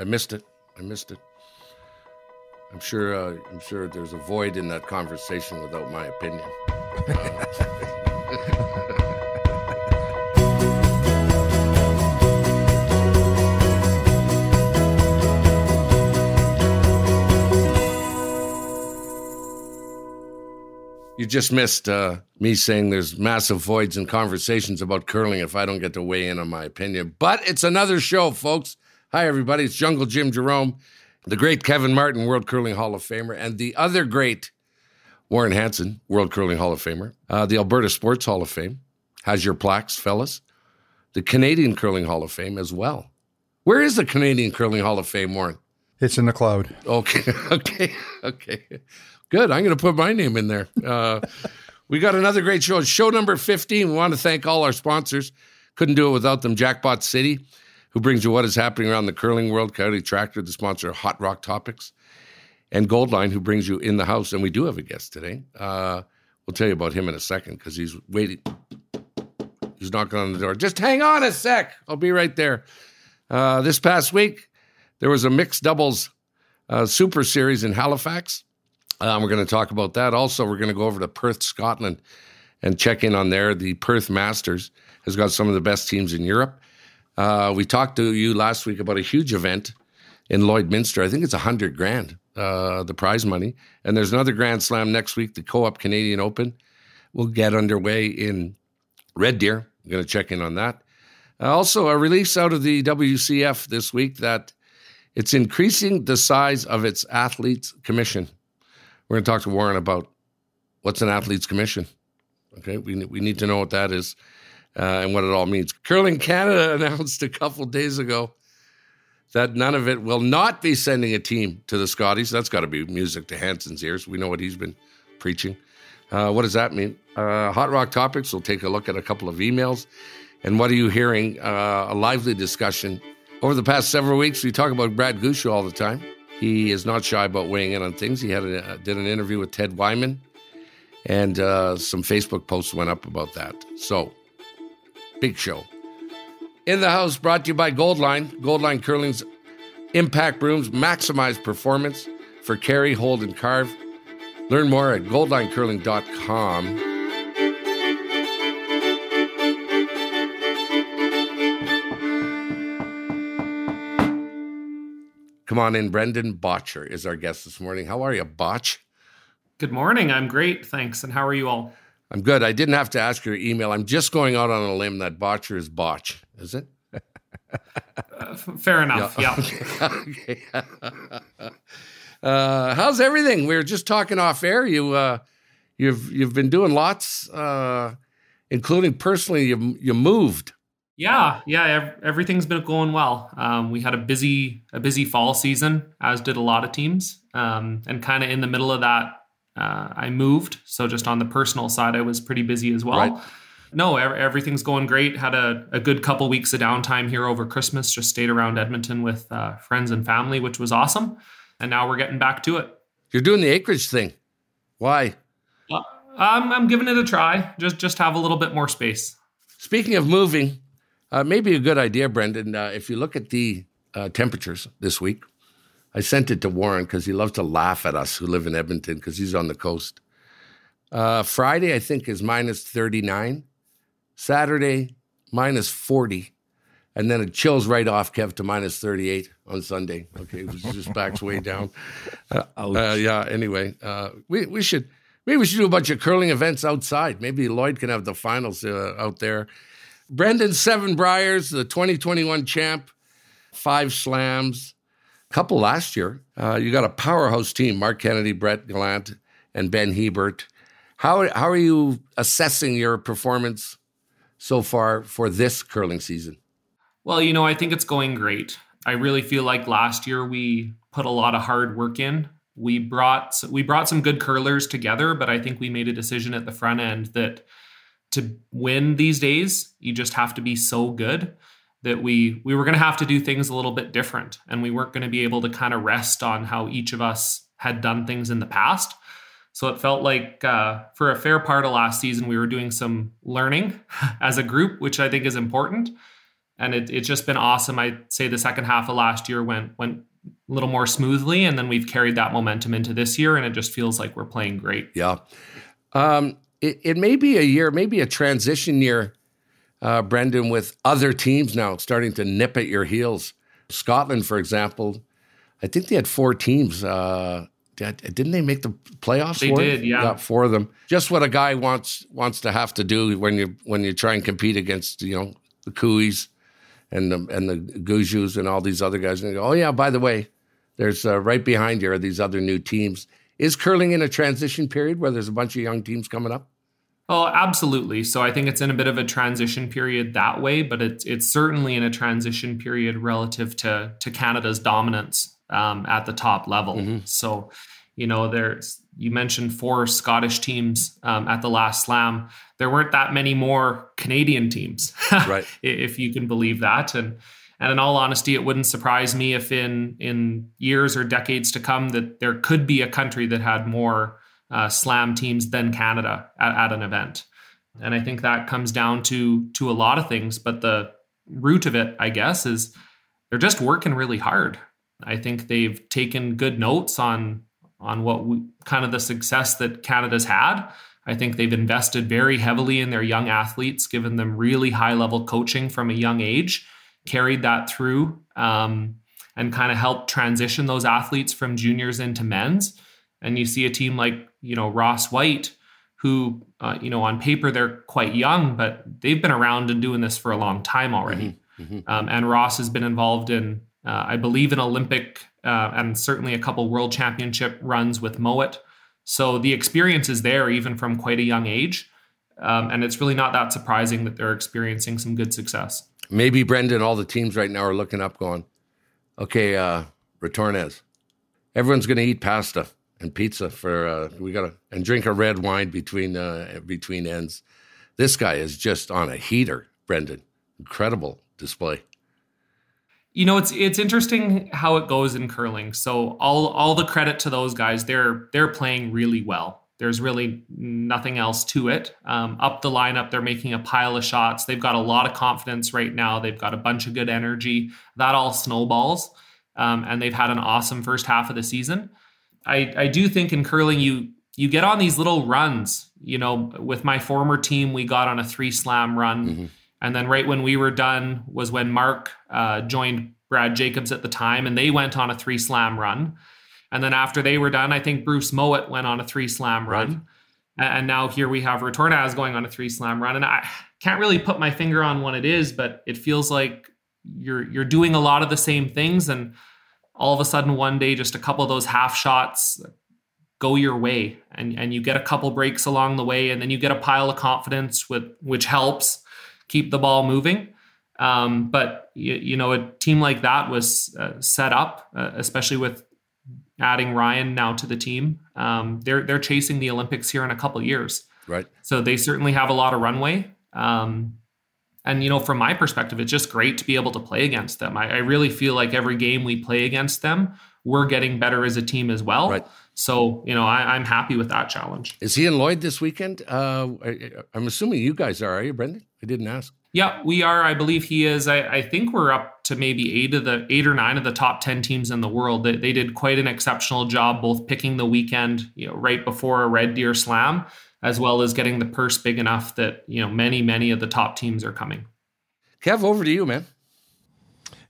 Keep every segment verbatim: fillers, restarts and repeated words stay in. I missed it. I missed it. I'm sure. Uh, I'm sure there's a void in that conversation without my opinion. Uh, You just missed uh, me saying there's massive voids in conversations about curling if I don't get to weigh in on my opinion. But it's another show, folks. Hi, everybody. It's Jungle Jim Jerome, the great Kevin Martin, World Curling Hall of Famer, and the other great Warren Hansen, World Curling Hall of Famer, uh, the Alberta Sports Hall of Fame, has your plaques, fellas, the Canadian Curling Hall of Fame as well. Where is the Canadian Curling Hall of Fame, Warren? It's in the cloud. Okay, okay, okay. Good. I'm going to put my name in there. Uh, we got another great show. It's show number fifteen. We want to thank all our sponsors. Couldn't do it without them. Jackpot City, who brings you what is happening around the curling world. Coyote Tractor, the sponsor of Hot Rock Topics. And Goldline, who brings you in the house. And we do have a guest today. Uh, we'll tell you about him in a second because he's waiting. He's knocking on the door. Just hang on a sec. I'll be right there. Uh, this past week, there was a mixed doubles uh, super series in Halifax. Um, we're going to talk about that. Also, we're going to go over to Perth, Scotland, and check in on there. The Perth Masters has got some of the best teams in Europe. Uh, we talked to you last week about a huge event in Lloydminster. I think it's one hundred grand, uh, the prize money. And there's another Grand Slam next week, the Co-op Canadian Open. We'll get underway in Red Deer. I'm going to check in on that. Uh, also, a release out of the W C F this week that it's increasing the size of its athletes' commission. We're going to talk to Warren about what's an athlete's commission. Okay, we we need to know what that is uh, and what it all means. Curling Canada announced a couple days ago that none of it will not be sending a team to the Scotties. That's got to be music to Hansen's ears. We know what he's been preaching. Uh, what does that mean? Uh, Hot Rock Topics, we'll take a look at a couple of emails. And what are you hearing? Uh, a lively discussion. Over the past several weeks, we talk about Brad Gushue all the time. He is not shy about weighing in on things. He had a, uh, did an interview with Ted Wyman, and uh, some Facebook posts went up about that. So, big show. In the House, brought to you by Goldline. Goldline Curling's Impact Rooms maximize performance for carry, hold, and carve. Learn more at goldline curling dot com. Come on in. Brendan Bottcher is our guest this morning. How are you, Botch? Good morning. I'm great, thanks. And how are you all? I'm good. I didn't have to ask your email. I'm just going out on a limb that Bottcher is Botch, is it? uh, fair enough, yeah. Okay. Yeah. Okay. uh, how's everything? We were just talking off air. You, uh, you've you've been doing lots, uh, including personally, you you moved. Yeah, yeah, everything's been going well. Um, we had a busy, a busy fall season, as did a lot of teams. Um, and kind of in the middle of that, uh, I moved. So just on the personal side, I was pretty busy as well. Right. No, everything's going great. Had a, a good couple weeks of downtime here over Christmas. Just stayed around Edmonton with uh, friends and family, which was awesome. And now we're getting back to it. You're doing the acreage thing. Why? Well, um, I'm giving it a try. Just, just have a little bit more space. Speaking of moving. Uh, maybe a good idea, Brendan, uh, if you look at the uh, temperatures this week. I sent it to Warren because he loves to laugh at us who live in Edmonton because he's on the coast. Uh, Friday, I think, is minus thirty-nine. Saturday, minus forty. And then it chills right off, Kev, to minus thirty-eight on Sunday. Okay, it was just backs way down. Uh, uh, yeah, anyway, uh, we, we should maybe we should do a bunch of curling events outside. Maybe Lloyd can have the finals uh, out there. Brendan, seven Briars, the twenty twenty-one champ, five slams, a couple last year. Uh, you got a powerhouse team, Mark Kennedy, Brett Gallant, and Ben Hebert. How how are you assessing your performance so far for this curling season? Well, you know, I think it's going great. I really feel like last year we put a lot of hard work in. We brought we brought some good curlers together, but I think we made a decision at the front end that to win these days, you just have to be so good that we we were going to have to do things a little bit different, and we weren't going to be able to kind of rest on how each of us had done things in the past. So it felt like uh, for a fair part of last season, we were doing some learning as a group, which I think is important. And it, it's just been awesome. I'd say the second half of last year went went a little more smoothly, and then we've carried that momentum into this year, and it just feels like we're playing great. Yeah. Um, it, it may be a year, maybe a transition year, uh, Brendan, with other teams now starting to nip at your heels. Scotland, for example, I think they had four teams. Uh, didn't they make the playoffs? They did, yeah. Got four of them. Just what a guy wants wants to have to do when you when you try and compete against, you know, the Cooeys and the and the Gushues and all these other guys. And they go, oh yeah, by the way, there's uh, right behind you are these other new teams. Is curling in a transition period where there's a bunch of young teams coming up? Oh, absolutely. So I think it's in a bit of a transition period that way, but it's it's certainly in a transition period relative to to Canada's dominance um, at the top level. Mm-hmm. So, you know, there's you mentioned four Scottish teams um, at the last Slam. There weren't that many more Canadian teams, right? If you can believe that. And and in all honesty, it wouldn't surprise me if in in years or decades to come that there could be a country that had more Uh, slam teams than Canada at, at an event. And I think that comes down to to a lot of things, but the root of it, I guess, is they're just working really hard. I think they've taken good notes on on what we, kind of the success that Canada's had. I think they've invested very heavily in their young athletes, given them really high level coaching from a young age, carried that through um, and kind of helped transition those athletes from juniors into men's. And you see a team like, you know, Ross White, who, uh, you know, on paper, they're quite young, but they've been around and doing this for a long time already. Mm-hmm, mm-hmm. Um, and Ross has been involved in, uh, I believe, an Olympic uh, and certainly a couple world championship runs with Mouat. So the experience is there even from quite a young age. Um, and it's really not that surprising that they're experiencing some good success. Maybe, Brendan, all the teams right now are looking up going, okay, uh, Retornaz, everyone's going to eat pasta and pizza for uh, we gotta and drink a red wine between uh, between ends. This guy is just on a heater, Brendan. Incredible display. You know, it's it's interesting how it goes in curling. So all all the credit to those guys. They're they're playing really well. There's really nothing else to it. Um, up the lineup, they're making a pile of shots. They've got a lot of confidence right now. They've got a bunch of good energy. That all snowballs, um, and they've had an awesome first half of the season. I, I do think in curling, you you get on these little runs. You know, with my former team, we got on a three slam run. Mm-hmm. And then right when we were done was when Mark uh, joined Brad Jacobs at the time, and they went on a three slam run. And then after they were done, I think Bruce Mowat went on a three slam run. Right. And now here we have Retornaz going on a three slam run. And I can't really put my finger on what it is, but it feels like you're you're doing a lot of the same things. And all of a sudden, one day, just a couple of those half shots go your way, and, and you get a couple breaks along the way, and then you get a pile of confidence, with which helps keep the ball moving. Um, but, you, you know, a team like that was uh, set up, uh, especially with adding Ryan now to the team. Um, they're they're chasing the Olympics here in a couple of years. Right. So they certainly have a lot of runway. Um And, you know, from my perspective, it's just great to be able to play against them. I, I really feel like every game we play against them, we're getting better as a team as well. Right. So, you know, I, I'm happy with that challenge. Is he in Lloyd this weekend? Uh, I, I'm assuming you guys are, are you, Brendan? I didn't ask. Yeah, we are. I believe he is. I, I think we're up to maybe eight of the eight or nine of the top ten teams in the world. They, they did quite an exceptional job, both picking the weekend, you know, right before a Red Deer Slam, as well as getting the purse big enough that, you know, many, many of the top teams are coming. Kev, over to you, man.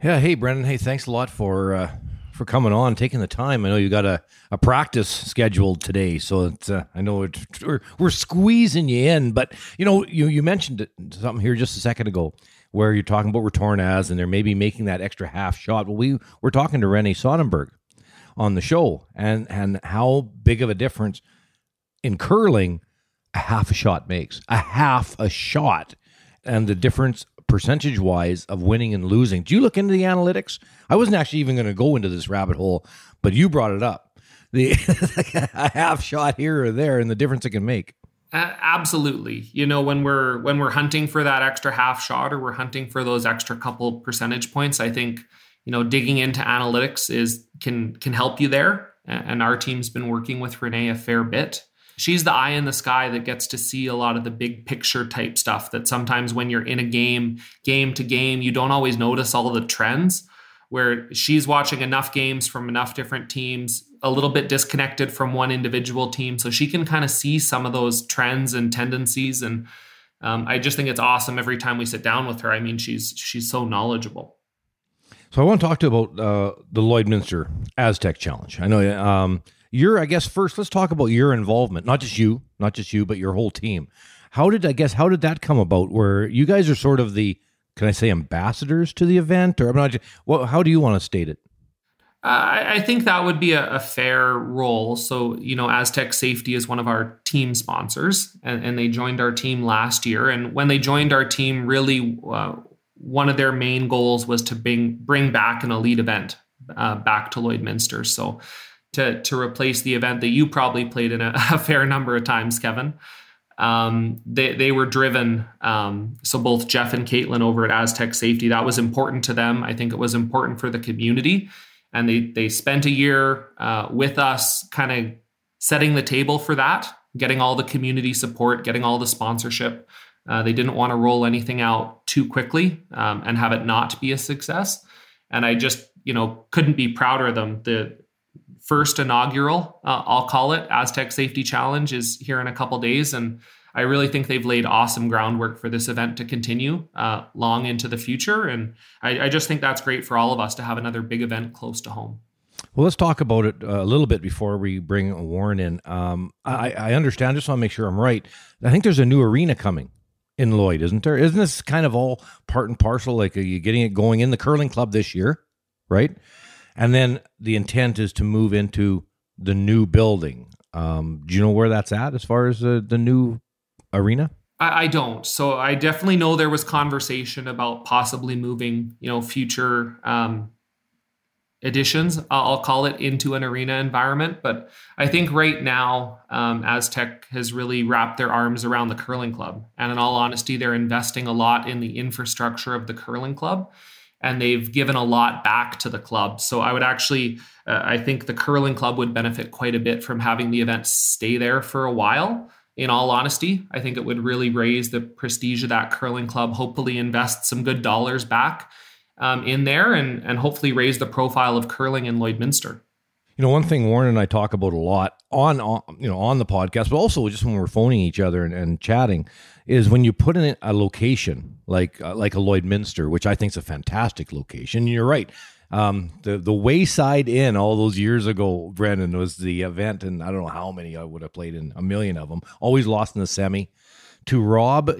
Yeah. Hey, Brendan. Hey, thanks a lot for, uh, for coming on, taking the time. I know you got a, a practice scheduled today, so it's, uh, I know it's, we're, we're squeezing you in, but you know, you, you mentioned something here just a second ago where you're talking about Retornaz and they're maybe making that extra half shot. Well, we were talking to Renee Sonnenberg on the show and, and how big of a difference in curling a half a shot makes. A half a shot, and the difference percentage wise of winning and losing. Do you look into the analytics? I wasn't actually even going to go into this rabbit hole, but you brought it up. The a half shot here or there and the difference it can make. Uh, absolutely. You know, when we're when we're hunting for that extra half shot or we're hunting for those extra couple percentage points, I think, you know, digging into analytics is can can help you there. And our team's been working with Renee a fair bit. she's the eye in the sky that gets to see a lot of the big picture type stuff that sometimes when you're in a game, game to game, you don't always notice all the trends, where she's watching enough games from enough different teams, a little bit disconnected from one individual team. So she can kind of see some of those trends and tendencies. And um, I just think it's awesome every time we sit down with her. I mean, she's, she's so knowledgeable. So I want to talk to you about uh, the Lloydminster Aztec Challenge. I know um, you're, I guess, first, let's talk about your involvement. Not just you, not just you, but your whole team. How did, I guess, how did that come about where you guys are sort of the, can I say ambassadors to the event? Or I'm not, well, how do you want to state it? Uh, I think that would be a, a fair role. So, you know, Aztec Safety is one of our team sponsors, and, and they joined our team last year. And when they joined our team, really, uh, one of their main goals was to bring bring back an elite event uh, back to Lloydminster. So to to replace the event that you probably played in a, a fair number of times, Kevin, um, they, they were driven. Um, so both Jeff and Caitlin over at Aztec Safety, that was important to them. I think it was important for the community. And they, they spent a year uh, with us kind of setting the table for that, getting all the community support, getting all the sponsorship. Uh, they didn't want to roll anything out too quickly um, and have it not be a success. And I just, you know, couldn't be prouder of them. The first inaugural, uh, I'll call it, Aztec Safety Challenge is here in a couple days. And I really think they've laid awesome groundwork for this event to continue uh, long into the future. And I, I just think that's great for all of us to have another big event close to home. Well, let's talk about it a little bit before we bring Warren in. Um, I, I understand, just want to make sure I'm right. I think there's a new arena coming in Lloyd, isn't there? Isn't this kind of all part and parcel? Like, are you getting it going in the curling club this year, right? And then the intent is to move into the new building. Um, do you know where that's at as far as the, the new arena? I, I don't. So I definitely know there was conversation about possibly moving, you know, future um, additions, I'll call it, into an arena environment. But I think right now, um, Aztec has really wrapped their arms around the curling club. And in all honesty, they're investing a lot in the infrastructure of the curling club. And they've given a lot back to the club. So I would actually, uh, I think the curling club would benefit quite a bit from having the event stay there for a while. In all honesty, I think it would really raise the prestige of that curling club, hopefully invest some good dollars back Um, in there and and hopefully raise the profile of curling in Lloydminster. You know, one thing Warren and I talk about a lot on, on you know on the podcast, but also just when we're phoning each other and, and chatting, is when you put in a location like uh, like a Lloydminster, which I think is a fantastic location. You're right. Um, the the Wayside Inn all those years ago, Brendan, was the event, and I don't know how many I would have played in, a million of them. Always lost in the semi. To Rob,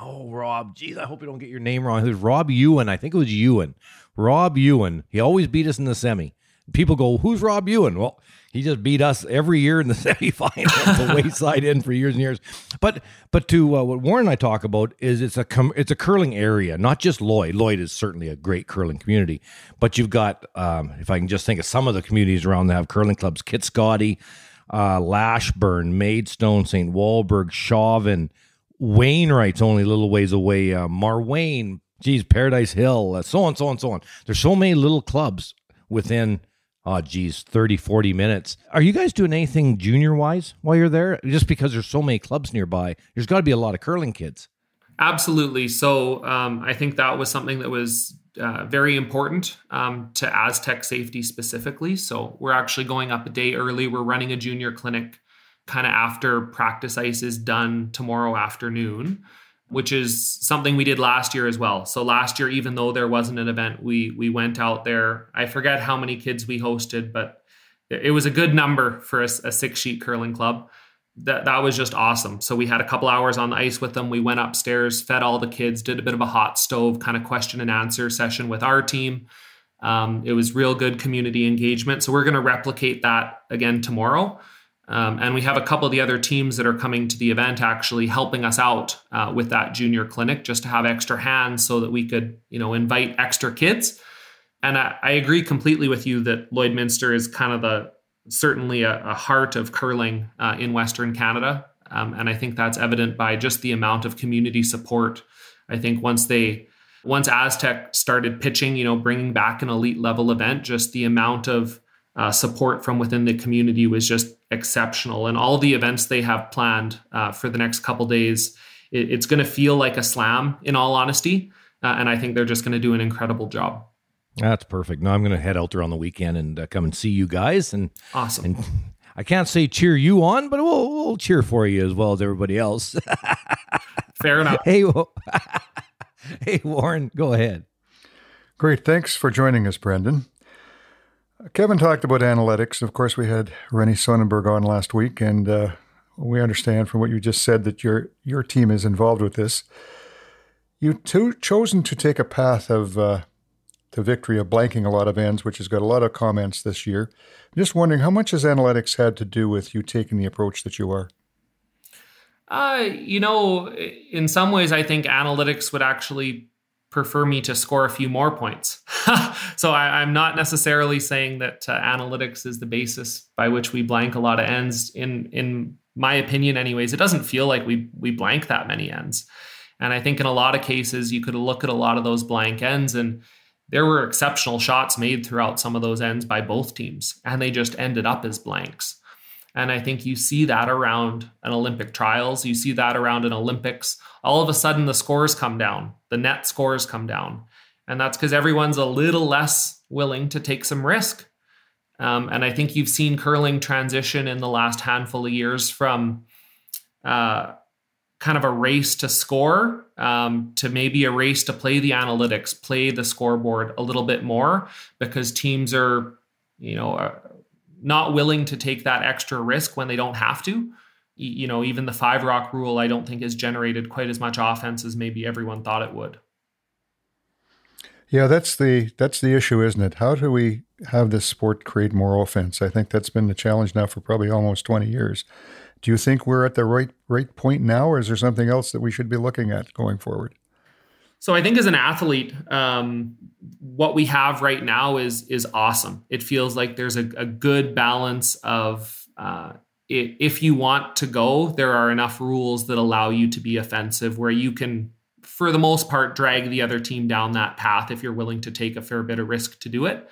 oh, Rob, geez, I hope you don't get your name wrong. It was Rob Ewen. I think it was Ewen. Rob Ewen. He always beat us in the semi. People go, who's Rob Ewen? Well, he just beat us every year in the semifinal, the Wayside Inn for years and years. But but to uh, what Warren and I talk about is it's a com- it's a curling area, not just Lloyd. Lloyd is certainly a great curling community. But you've got, um, if I can just think of some of the communities around that have curling clubs, Kit Scotty, uh, Lashburn, Maidstone, Saint Walburg, Chauvin, Wainwright's only a little ways away. Uh, Marwane, geez, Paradise Hill, uh, so on, so on, so on. There's so many little clubs within, oh, geez, thirty, forty minutes. Are you guys doing anything junior-wise while you're there? Just because there's so many clubs nearby, there's got to be a lot of curling kids. Absolutely. So um, I think that was something that was uh, very important um, to Aztec Safety specifically. So we're actually going up a day early. We're running a junior clinic kind of after practice ice is done tomorrow afternoon, which is something we did last year as well. So last year, even though there wasn't an event, we we went out there. I forget how many kids we hosted, but it was a good number for a, a six-sheet curling club. That that was just awesome. So we had a couple hours on the ice with them. We went upstairs, fed all the kids, did a bit of a hot stove kind of question and answer session with our team. Um, it was real good community engagement. So we're going to replicate that again tomorrow. Um, and we have a couple of the other teams that are coming to the event actually helping us out uh, with that junior clinic just to have extra hands so that we could, you know, invite extra kids. And I, I agree completely with you that Lloydminster is kind of a certainly a, a heart of curling uh, in Western Canada. Um, and I think that's evident by just the amount of community support. I think once they once Aztec started pitching, you know, bringing back an elite level event, just the amount of uh, support from within the community was just exceptional. And all the events they have planned uh, for the next couple days, it, it's going to feel like a slam, in all honesty. Uh, and I think they're just going to do an incredible job. That's perfect. Now I'm going to head out there on the weekend and uh, come and see you guys. And awesome. And I can't say cheer you on, but we'll, we'll cheer for you as well as everybody else. Fair enough. Hey, well, hey, Warren, go ahead. Great. Thanks for joining us, Brendan. Kevin talked about analytics. Of course, we had Renee Sonnenberg on last week, and uh, we understand from what you just said that your your team is involved with this. You've to, chosen to take a path of uh, to victory of blanking a lot of ends, which has got a lot of comments this year. I'm just wondering, how much has analytics had to do with you taking the approach that you are? Uh, you know, in some ways, I think analytics would actually prefer me to score a few more points. So I, I'm not necessarily saying that uh, analytics is the basis by which we blank a lot of ends. In in my opinion, anyways, it doesn't feel like we we blank that many ends. And I think in a lot of cases, you could look at a lot of those blank ends, and there were exceptional shots made throughout some of those ends by both teams, and they just ended up as blanks. And I think you see that around an Olympic trials. You see that around an Olympics. All of a sudden, the scores come down. The net scores come down. And that's because everyone's a little less willing to take some risk. Um, and I think you've seen curling transition in the last handful of years from uh, kind of a race to score um, to maybe a race to play the analytics, play the scoreboard a little bit more, because teams are, you know, uh, not willing to take that extra risk when they don't have to. You know, even the five rock rule, I don't think has generated quite as much offense as maybe everyone thought it would. Yeah, that's the, that's the issue, isn't it? How do we have this sport create more offense? I think that's been the challenge now for probably almost twenty years. Do you think we're at the right, right point now, or is there something else that we should be looking at going forward? So I think as an athlete, um, what we have right now is is awesome. It feels like there's a, a good balance of uh, it, if you want to go, there are enough rules that allow you to be offensive, where you can, for the most part, drag the other team down that path if you're willing to take a fair bit of risk to do it.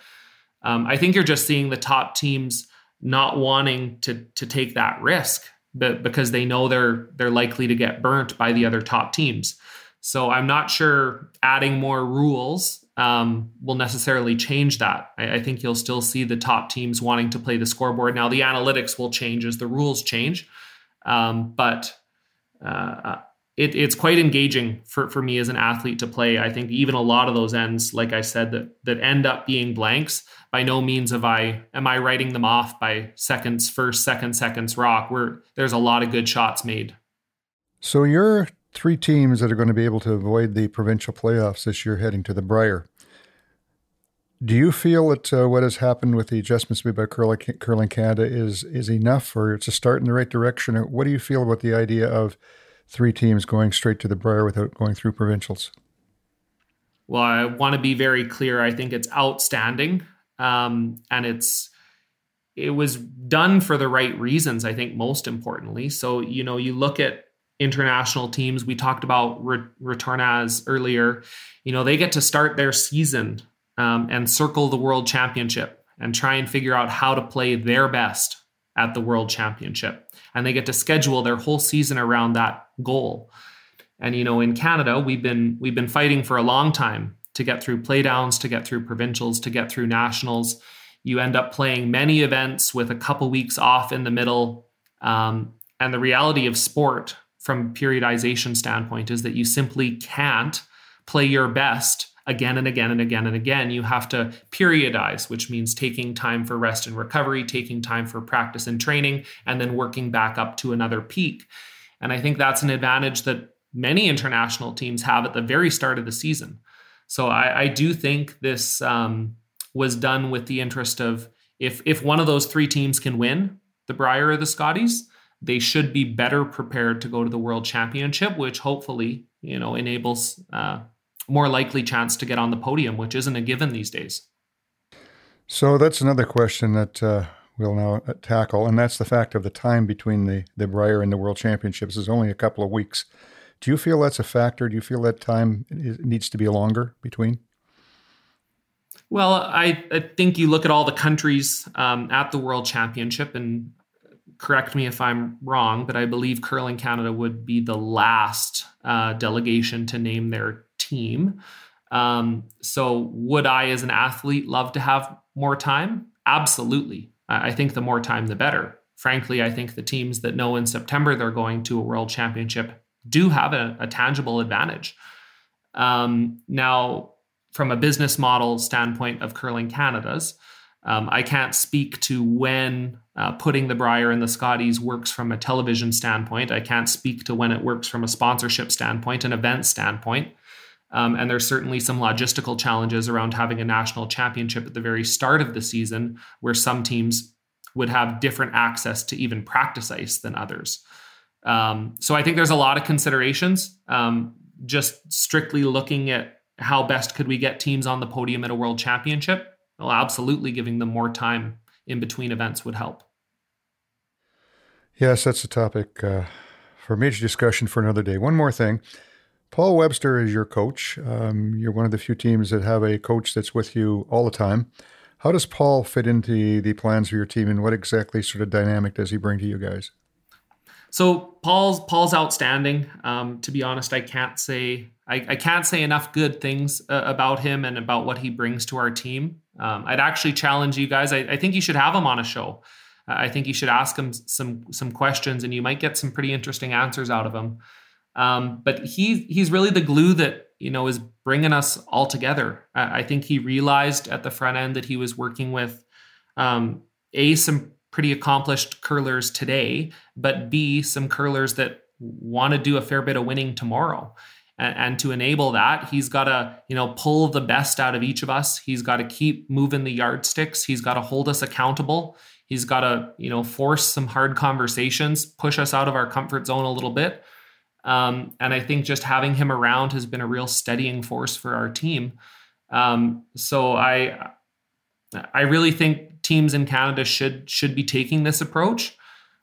Um, I think you're just seeing the top teams not wanting to to take that risk, but because they know they're they're likely to get burnt by the other top teams. So I'm not sure adding more rules um, will necessarily change that. I, I think you'll still see the top teams wanting to play the scoreboard. Now, the analytics will change as the rules change, um, but uh, it, it's quite engaging for, for me as an athlete to play. I think even a lot of those ends, like I said, that that end up being blanks, by no means have I, am I writing them off by seconds, first, second, seconds rock, where there's a lot of good shots made. So you're three teams that are going to be able to avoid the provincial playoffs this year heading to the Brier. Do you feel that uh, what has happened with the adjustments made by Curling, Curling Canada is is enough, or it's a start in the right direction? Or what do you feel about the idea of three teams going straight to the Brier without going through provincials? Well, I want to be very clear. I think it's outstanding, um, and it's it was done for the right reasons, I think, most importantly. So, you know, you look at international teams. We talked about Retornaz earlier. You know, they get to start their season um, and circle the World Championship and try and figure out how to play their best at the World Championship. And they get to schedule their whole season around that goal. And, you know, in Canada, we've been we've been fighting for a long time to get through playdowns, to get through provincials, to get through nationals. You end up playing many events with a couple weeks off in the middle. Um, and the reality of sport from periodization standpoint is that you simply can't play your best again and again and again and again. You have to periodize, which means taking time for rest and recovery, taking time for practice and training, and then working back up to another peak. And I think that's an advantage that many international teams have at the very start of the season. So I, I do think this um, was done with the interest of, if if one of those three teams can win the Brier or the Scotties, they should be better prepared to go to the World Championship, which hopefully, you know, enables uh, more likely chance to get on the podium, which isn't a given these days. So that's another question that uh, we'll now tackle, and that's the fact of the time between the, the Brier and the World Championships is only a couple of weeks. Do you feel that's a factor? Do you feel that time needs to be longer between? Well, I, I think you look at all the countries um, at the World Championship, and correct me if I'm wrong, but I believe Curling Canada would be the last uh, delegation to name their team. Um, so would I, as an athlete, love to have more time? Absolutely. I think the more time, the better. Frankly, I think the teams that know in September they're going to a world championship do have a, a tangible advantage. Um, now, from a business model standpoint of Curling Canada's, um, I can't speak to when uh, putting the Brier in the Scotties works from a television standpoint. I can't speak to when it works from a sponsorship standpoint, an event standpoint. Um, and there's certainly some logistical challenges around having a national championship at the very start of the season, where some teams would have different access to even practice ice than others. Um, so I think there's a lot of considerations. Um, just strictly looking at how best could we get teams on the podium at a world championship? Well, absolutely giving them more time in between events would help. Yes, that's a topic uh, for major discussion for another day. One more thing. Paul Webster is your coach. Um, you're one of the few teams that have a coach that's with you all the time. How does Paul fit into the plans of your team, and what exactly sort of dynamic does he bring to you guys? So Paul's Paul's outstanding. Um, to be honest, I can't say I, I can't say enough good things uh, about him and about what he brings to our team. Um, I'd actually challenge you guys. I, I think you should have him on a show. Uh, I think you should ask him some some questions, and you might get some pretty interesting answers out of him. Um, but he, he's really the glue that, you know, is bringing us all together. I, I think he realized at the front end that he was working with, um, A, some pretty accomplished curlers today, but B, some curlers that want to do a fair bit of winning tomorrow. And, and to enable that, he's got to, you know, pull the best out of each of us. He's got to keep moving the yardsticks. He's got to hold us accountable. He's got to, you know, force some hard conversations, push us out of our comfort zone a little bit. Um, and I think just having him around has been a real steadying force for our team. Um, so I, I really think teams in Canada should, should be taking this approach.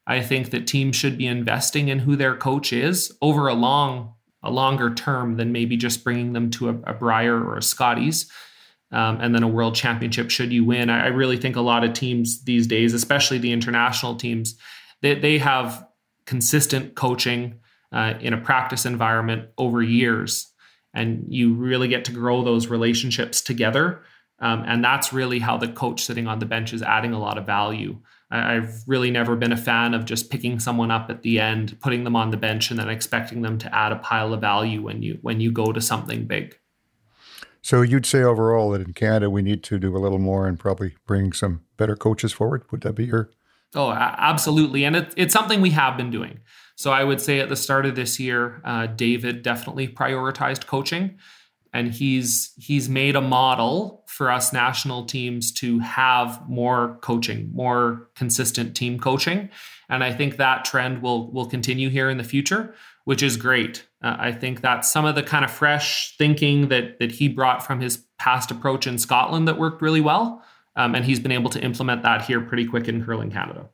I think that teams should be investing in who their coach is over a long, a longer term than maybe just bringing them to a, a Brier or a Scotties, um, and then a world championship should you win. I, I really think a lot of teams these days, especially the international teams, they, they have consistent coaching Uh, in a practice environment over years. And you really get to grow those relationships together. Um, and that's really how the coach sitting on the bench is adding a lot of value. I, I've really never been a fan of just picking someone up at the end, putting them on the bench, and then expecting them to add a pile of value when you when you go to something big. So you'd say overall that in Canada, we need to do a little more and probably bring some better coaches forward. Would that be your... Oh, absolutely. And it, it's something we have been doing. So I would say at the start of this year, uh, David definitely prioritized coaching, and he's he's made a model for us national teams to have more coaching, more consistent team coaching. And I think that trend will will continue here in the future, which is great. Uh, I think that some of the kind of fresh thinking that that he brought from his past approach in Scotland that worked really well, um, and he's been able to implement that here pretty quick in Curling Canada.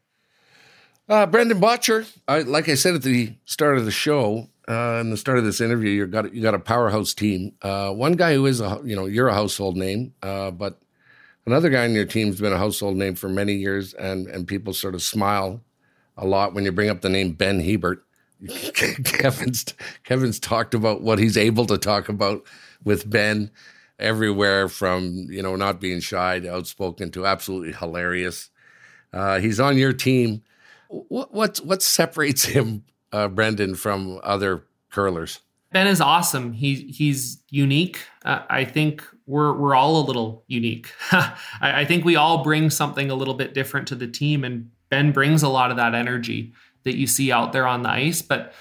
Uh, Brendan Bottcher, I, like I said at the start of the show, uh, and the start of this interview, you got you got a powerhouse team. Uh, one guy who is a you know you're a household name, uh, but another guy on your team's been a household name for many years, and and people sort of smile a lot when you bring up the name Ben Hebert. Kevin's Kevin's talked about what he's able to talk about with Ben, everywhere from you know not being shy to outspoken to absolutely hilarious. Uh, he's on your team. What what what separates him, uh, Brendan, from other curlers? Ben is awesome. He he's unique. Uh, I think we're we're all a little unique. I, I think we all bring something a little bit different to the team, and Ben brings a lot of that energy that you see out there on the ice. But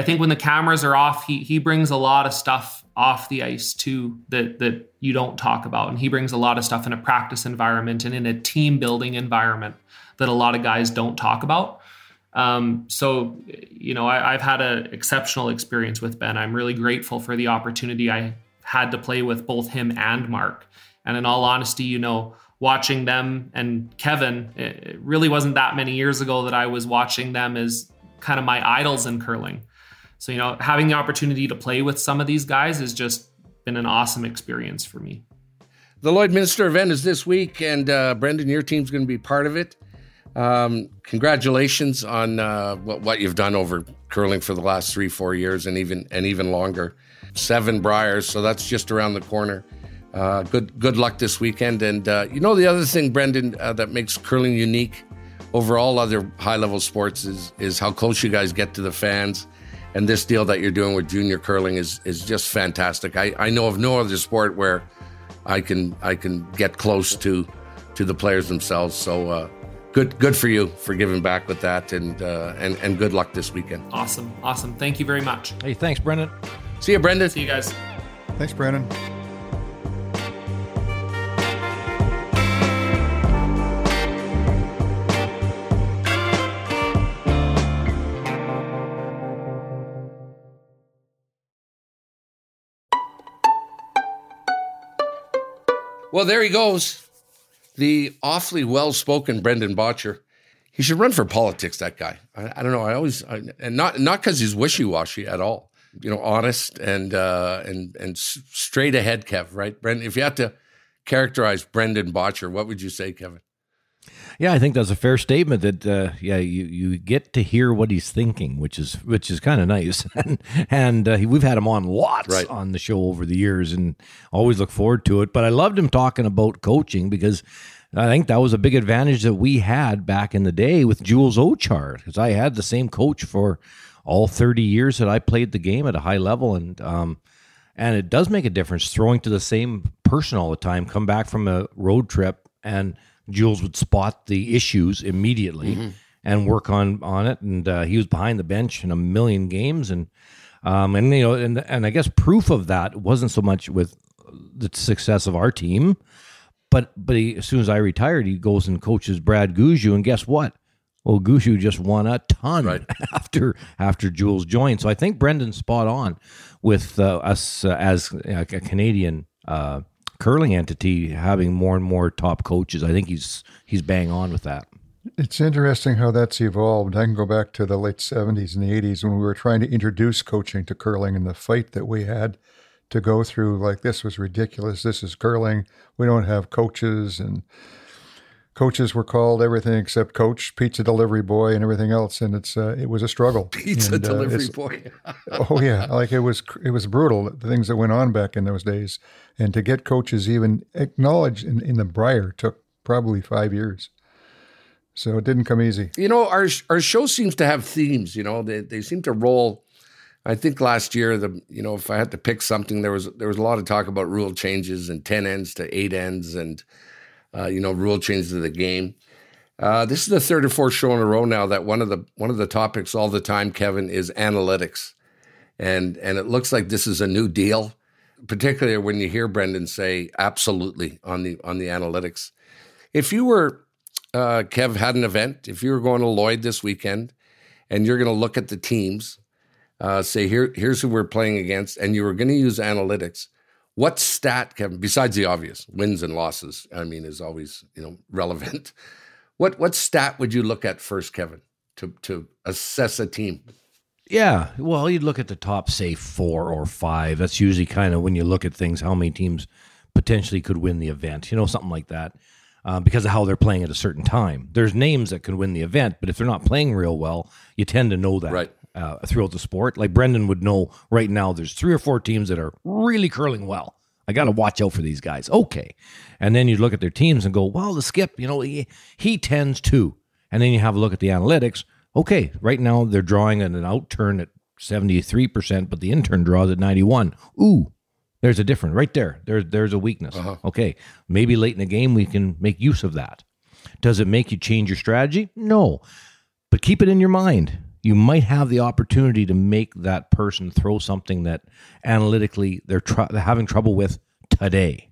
I think when the cameras are off, he he brings a lot of stuff off the ice too that that you don't talk about, and he brings a lot of stuff in a practice environment and in a team building environment that a lot of guys don't talk about. Um, so, you know, I, I've had an exceptional experience with Ben. I'm really grateful for the opportunity I had to play with both him and Mark. And in all honesty, you know, watching them and Kevin, it really wasn't that many years ago that I was watching them as kind of my idols in curling. So, you know, having the opportunity to play with some of these guys has just been an awesome experience for me. The Lloydminster event is this week, and uh, Brendan, your team's going to be part of it. Um, congratulations on uh, what, what you've done over curling for the last three, four years and even and even longer. Seven Briars, so that's just around the corner. Uh, good good luck this weekend. And uh, you know, the other thing, Brendan, uh, that makes curling unique over all other high-level sports is is how close you guys get to the fans. And this deal that you're doing with junior curling is is just fantastic. I, I know of no other sport where I can I can get close to to the players themselves. So uh, good good for you for giving back with that, and uh, and and good luck this weekend. Awesome, awesome. Thank you very much. Hey, thanks, Brendan. See you, Brendan. See you guys. Thanks, Brendan. Well, there he goes, the awfully well-spoken Brendan Bottcher. He should run for politics, that guy. I, I don't know. I always, I, and not not because he's wishy-washy at all. You know, honest and uh, and and straight ahead, Kev. Right, Brendan. If you had to characterize Brendan Bottcher, what would you say, Kevin? Yeah, I think that's a fair statement. That uh, yeah, you, you get to hear what he's thinking, which is which is kind of nice. and and uh, we've had him on lots right. on the show over the years, and always look forward to it. But I loved him talking about coaching, because I think that was a big advantage that we had back in the day with Jules Ochard, because I had the same coach for all thirty years that I played the game at a high level, and um, and it does make a difference throwing to the same person all the time. Come back from a road trip and Jules would spot the issues immediately mm-hmm. and work on, on it. And uh, he was behind the bench in a million games. And, um, and, you know, and, and I guess proof of that wasn't so much with the success of our team, but, but he, as soon as I retired, he goes and coaches Brad Gushue, and guess what? Well, Gushue just won a ton right. after, after Jules joined. So I think Brendan's spot on with uh, us uh, as a Canadian, uh, curling entity having more and more top coaches. I think he's he's bang on with that. It's interesting how that's evolved. I can go back to the late seventies and the eighties when we were trying to introduce coaching to curling, and the fight that we had to go through, like, this was ridiculous. This is curling. We don't have coaches, and coaches were called everything except coach, pizza delivery boy, and everything else. And it's uh, it was a struggle. Pizza and, delivery uh, boy. oh yeah, like it was it was brutal. The things that went on back in those days, and to get coaches even acknowledged in, in the Briar took probably five years. So it didn't come easy. You know, our our show seems to have themes. You know, they they seem to roll. I think last year, the you know, if I had to pick something, there was there was a lot of talk about rule changes and ten ends to eight ends and. Uh, you know, rule changes of the game. Uh, this is the third or fourth show in a row now that one of the one of the topics all the time, Kevin, is analytics, and and it looks like this is a new deal, particularly when you hear Brendan say absolutely on the on the analytics. If you were uh, Kev had an event, if you were going to Lloyd this weekend, and you're going to look at the teams, uh, say here here's who we're playing against, and you were going to use analytics. What stat, Kevin, besides the obvious, wins and losses, I mean, is always, you know, relevant. What what stat would you look at first, Kevin, to, to assess a team? Yeah, well, you'd look at the top, say, four or five. That's usually kind of when you look at things, how many teams potentially could win the event, you know, something like that, uh, because of how they're playing at a certain time. There's names that could win the event, but if they're not playing real well, you tend to know that. Right. Uh, throughout the sport. Like Brendan would know right now, there's three or four teams that are really curling well. I got to watch out for these guys. Okay. And then you look at their teams and go, well, the Skip, you know, he, he tends to. And then you have a look at the analytics. Okay. Right now they're drawing an, an outturn at seventy-three percent, but the intern draws at ninety-one. Ooh, there's a difference right there. There, there's a weakness. Uh-huh. Okay. Maybe late in the game, we can make use of that. Does it make you change your strategy? No, but keep it in your mind. You might have the opportunity to make that person throw something that analytically they're, tr- they're having trouble with today.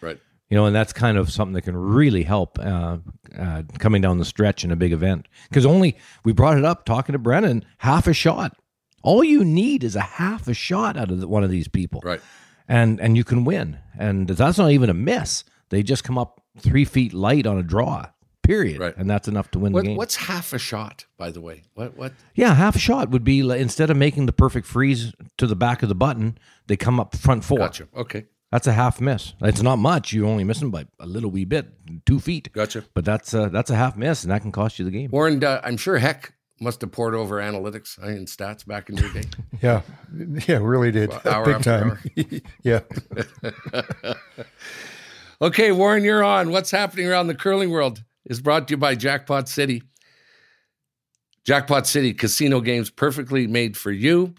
Right. You know, and that's kind of something that can really help uh, uh, coming down the stretch in a big event. Because only, we brought it up, talking to Brendan, half a shot. All you need is a half a shot out of the, one of these people. Right. And, and you can win. And that's not even a miss. They just come up three feet light on a draw. Period. Right. And that's enough to win what, the game. What's half a shot, by the way? What? What? Yeah, half a shot would be, like, instead of making the perfect freeze to the back of the button, they come up front four. Gotcha. Okay. That's a half miss. It's not much. You're only missing by a little wee bit, two feet. Gotcha. But that's a, that's a half miss, and that can cost you the game. Warren, uh, I'm sure heck must have poured over analytics and stats back in your day. yeah. Yeah, really did. Well, hour Big time. Hour. yeah. Okay, Warren, you're on. What's happening around the curling world is brought to you by Jackpot City. Jackpot City casino games perfectly made for you.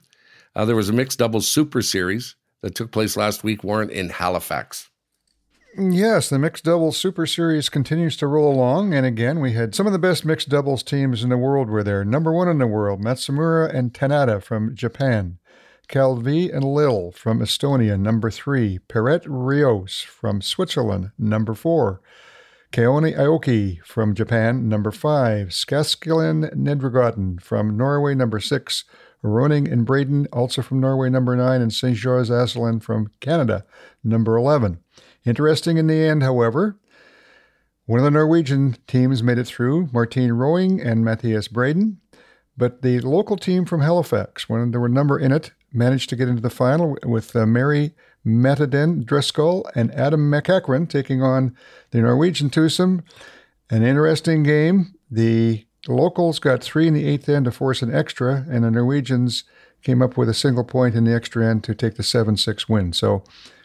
Uh, there was a mixed doubles super series that took place last week, Warren, in Halifax. Yes, the mixed doubles super series continues to roll along. And again, we had some of the best mixed doubles teams in the world were there. Number one in the world, Matsumura and Tanada from Japan. Calvi and Lille from Estonia, number three. Perret Rios from Switzerland, number four. Keone Aoki from Japan, number five. Skaskelen Nedregaten from Norway, number six. Rønning and Brænden, also from Norway, number nine, and Saint George Asselin from Canada, number eleven. Interesting in the end, however, one of the Norwegian teams made it through, Martin Rønning and Mathias Brænden, but the local team from Halifax, when there were a number in it, managed to get into the final with uh, Mary Mataden Driscoll and Adam McEachran taking on the Norwegian twosome. An interesting game. The The locals got three in the eighth end to force an extra, and the Norwegians came up with a single point in the extra end to take the seven six win. So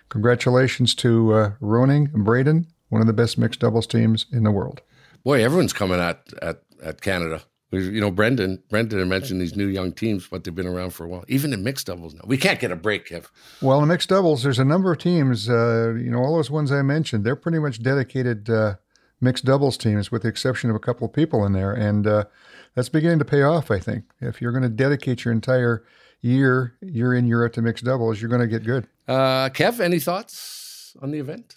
congratulations to uh, Rønning and Brænden, one of the best mixed doubles teams in the world. Boy, everyone's coming at, at, at Canada. You know, Brendan, Brendan had mentioned these new young teams, but they've been around for a while. Even in mixed doubles now. We can't get a break, Kev. Well, in mixed doubles, there's a number of teams, uh, you know, all those ones I mentioned, they're pretty much dedicated uh mixed doubles teams with the exception of a couple of people in there. And uh, that's beginning to pay off, I think. If you're going to dedicate your entire year, year in, year out to mixed doubles, you're going to get good. Uh, Kev, any thoughts on the event?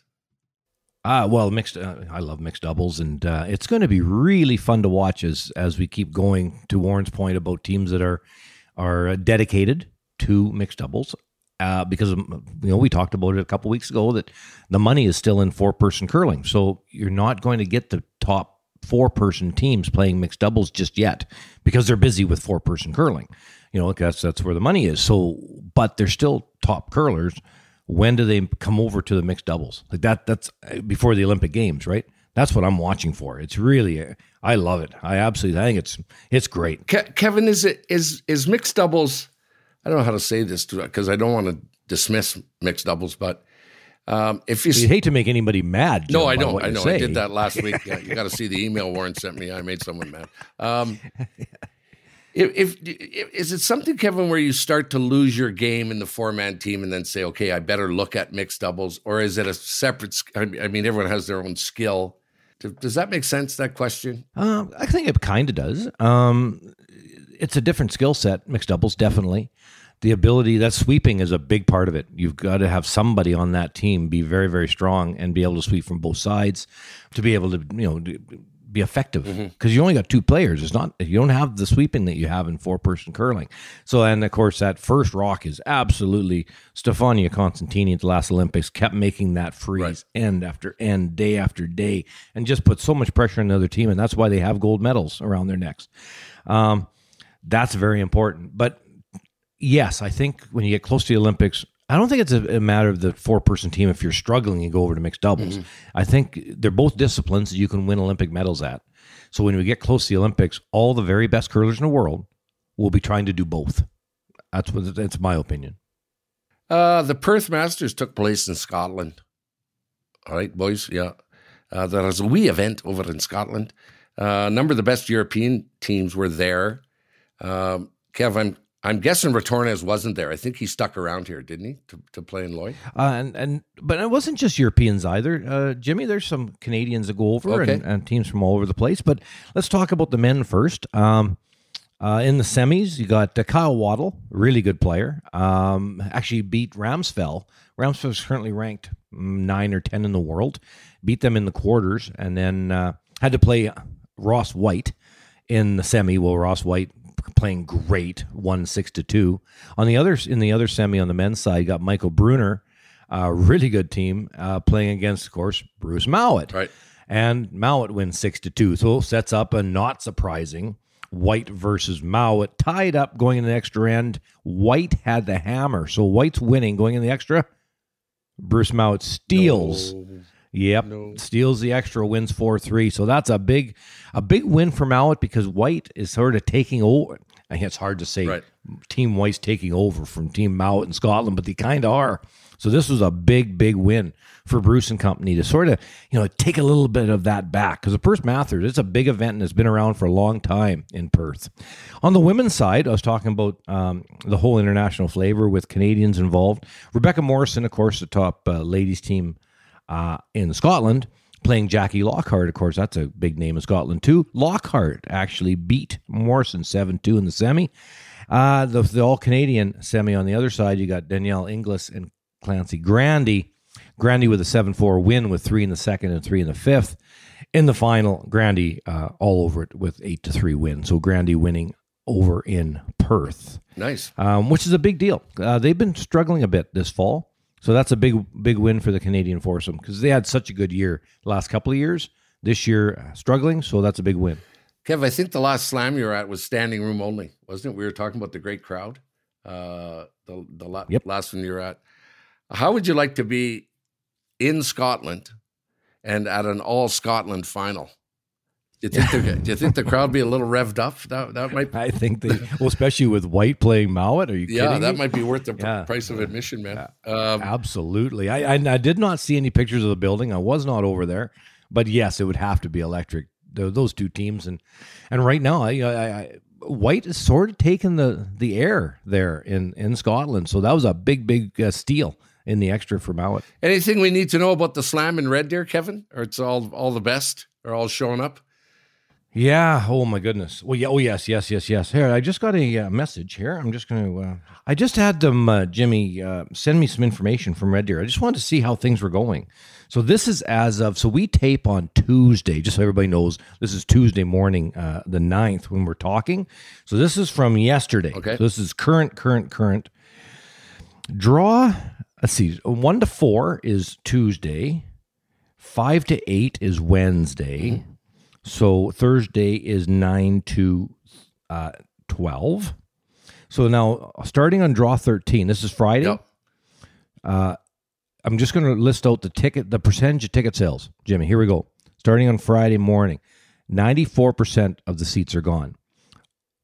Uh, well, mixed. Uh, I love mixed doubles, and uh, it's going to be really fun to watch as as we keep going, to Warren's point about teams that are, are dedicated to mixed doubles. Uh, because, you know, we talked about it a couple weeks ago that the money is still in four-person curling. So you're not going to get the top four-person teams playing mixed doubles just yet because they're busy with four-person curling. You know, that's that's where the money is. So, but they're still top curlers. When do they come over to the mixed doubles? Like that? That's before the Olympic Games, right? That's what I'm watching for. It's really, a, I love it. I absolutely, I think it's it's great. Ke- Kevin, is it is is mixed doubles? I don't know how to say this because I don't want to dismiss mixed doubles, but um, if you... You hate to make anybody mad. Jim, no, I don't. I know. Say. I did that last week. Yeah, you got to see the email Warren sent me. I made someone mad. Um, if, if is it something, Kevin, where you start to lose your game in the four-man team and then say, okay, I better look at mixed doubles, or is it a separate... I mean, everyone has their own skill. Does that make sense, that question? Uh, I think it kind of does. Um, it's a different skill set, mixed doubles, definitely. The ability, that sweeping is a big part of it. You've got to have somebody on that team be very, very strong and be able to sweep from both sides to be able to, you know, be effective. Because mm-hmm. you only got two players. It's not, you don't have the sweeping that you have in four-person curling. So, and of course, that first rock is absolutely Stefania Constantini at the last Olympics kept making that freeze right. end after end, day after day, and just put so much pressure on the other team. And that's why they have gold medals around their necks. Um, that's very important. But yes, I think when you get close to the Olympics, I don't think it's a, a matter of the four-person team. If you're struggling, you go over to mixed doubles. Mm-hmm. I think they're both disciplines that you can win Olympic medals at. So when we get close to the Olympics, all the very best curlers in the world will be trying to do both. That's what, that's my opinion. Uh, the Perth Masters took place in Scotland. All right, boys, yeah. Uh, there was a wee event over in Scotland. Uh, a number of the best European teams were there. Um, Kev, I'm... I'm guessing Retornaz wasn't there. I think he stuck around here, didn't he, to, to play in Lloyd? Uh, and, and But it wasn't just Europeans either. Uh, Jimmy, there's some Canadians that go over okay. and, and teams from all over the place. But let's talk about the men first. Um, uh, in the semis, you got uh, Kyle Waddle, really good player, um, actually beat Ramsfell. Ramsfell is currently ranked nine or ten in the world. Beat them in the quarters and then uh, had to play Ross White in the semi. Well, Ross White... playing great, won six to two. On the other, in the other semi on the men's side, got Michael Bruner, a really good team, uh, playing against, of course, Bruce Mouat. Right. And Mouat wins six to two. So sets up a not surprising White versus Mouat, tied up going in the extra end. White had the hammer, so White's winning going in the extra. Bruce Mouat steals. No. Yep, no. Steals the extra, wins four three. So that's a big a big win for Mouat because White is sort of taking over. I think it's hard to say right. Team White's taking over from Team Mouat in Scotland, but they kind of are. So this was a big, big win for Bruce and company to sort of, you know, take a little bit of that back. Because the Perth Masters, it's a big event and it's been around for a long time in Perth. On the women's side, I was talking about um, the whole international flavor with Canadians involved. Rebecca Morrison, of course, the top uh, ladies team uh, in Scotland, playing Jackie Lockhart. Of course, that's a big name in Scotland too. Lockhart actually beat Morrison seven two in the semi. Uh, the, the all-Canadian semi on the other side, you got Danielle Inglis and Clancy Grandy. Grandy with a seven four win with three in the second and three in the fifth. In the final, Grandy uh, all over it with eight to three win. So Grandy winning over in Perth. Nice. Um, which is a big deal. Uh, they've been struggling a bit this fall. So that's a big, big win for the Canadian foursome because they had such a good year the last couple of years. This year, uh, struggling. So that's a big win. Kev, I think the last slam you were at was standing room only, wasn't it? We were talking about the great crowd. Uh, the the la- yep. last one you were at. How would you like to be in Scotland and at an all-Scotland final? Do you think the, do you think the crowd be a little revved up? That that might. Be... I think they, well, especially with White playing Mouat. Are you yeah, kidding Yeah, that me? Might be worth the yeah. price of admission, man. Yeah. Um, Absolutely. I, I I did not see any pictures of the building. I was not over there. But yes, it would have to be electric. Those two teams. And and right now, I, I, I White is sort of taking the, the air there in, in Scotland. So that was a big, big uh, steal. In the extra for Mouat. Anything we need to know about the slam in Red Deer, Kevin? Or it's all all the best? Or all showing up? Yeah. Oh, my goodness. Well, yeah. Oh, yes, yes, yes, yes. Here, I just got a uh, message here. I'm just going to... Uh, I just had them, uh, Jimmy, uh, send me some information from Red Deer. I just wanted to see how things were going. So this is as of... So we tape on Tuesday, just so everybody knows. This is Tuesday morning, uh, the ninth, when we're talking. So this is from yesterday. Okay. So this is current, current, current. Draw... Let's see, one to four is Tuesday, five to eight is Wednesday, mm-hmm. So Thursday is nine to uh, twelve. So now, starting on draw thirteen, this is Friday, yep. uh, I'm just going to list out the ticket, the percentage of ticket sales. Jimmy, here we go. Starting on Friday morning, ninety-four percent of the seats are gone.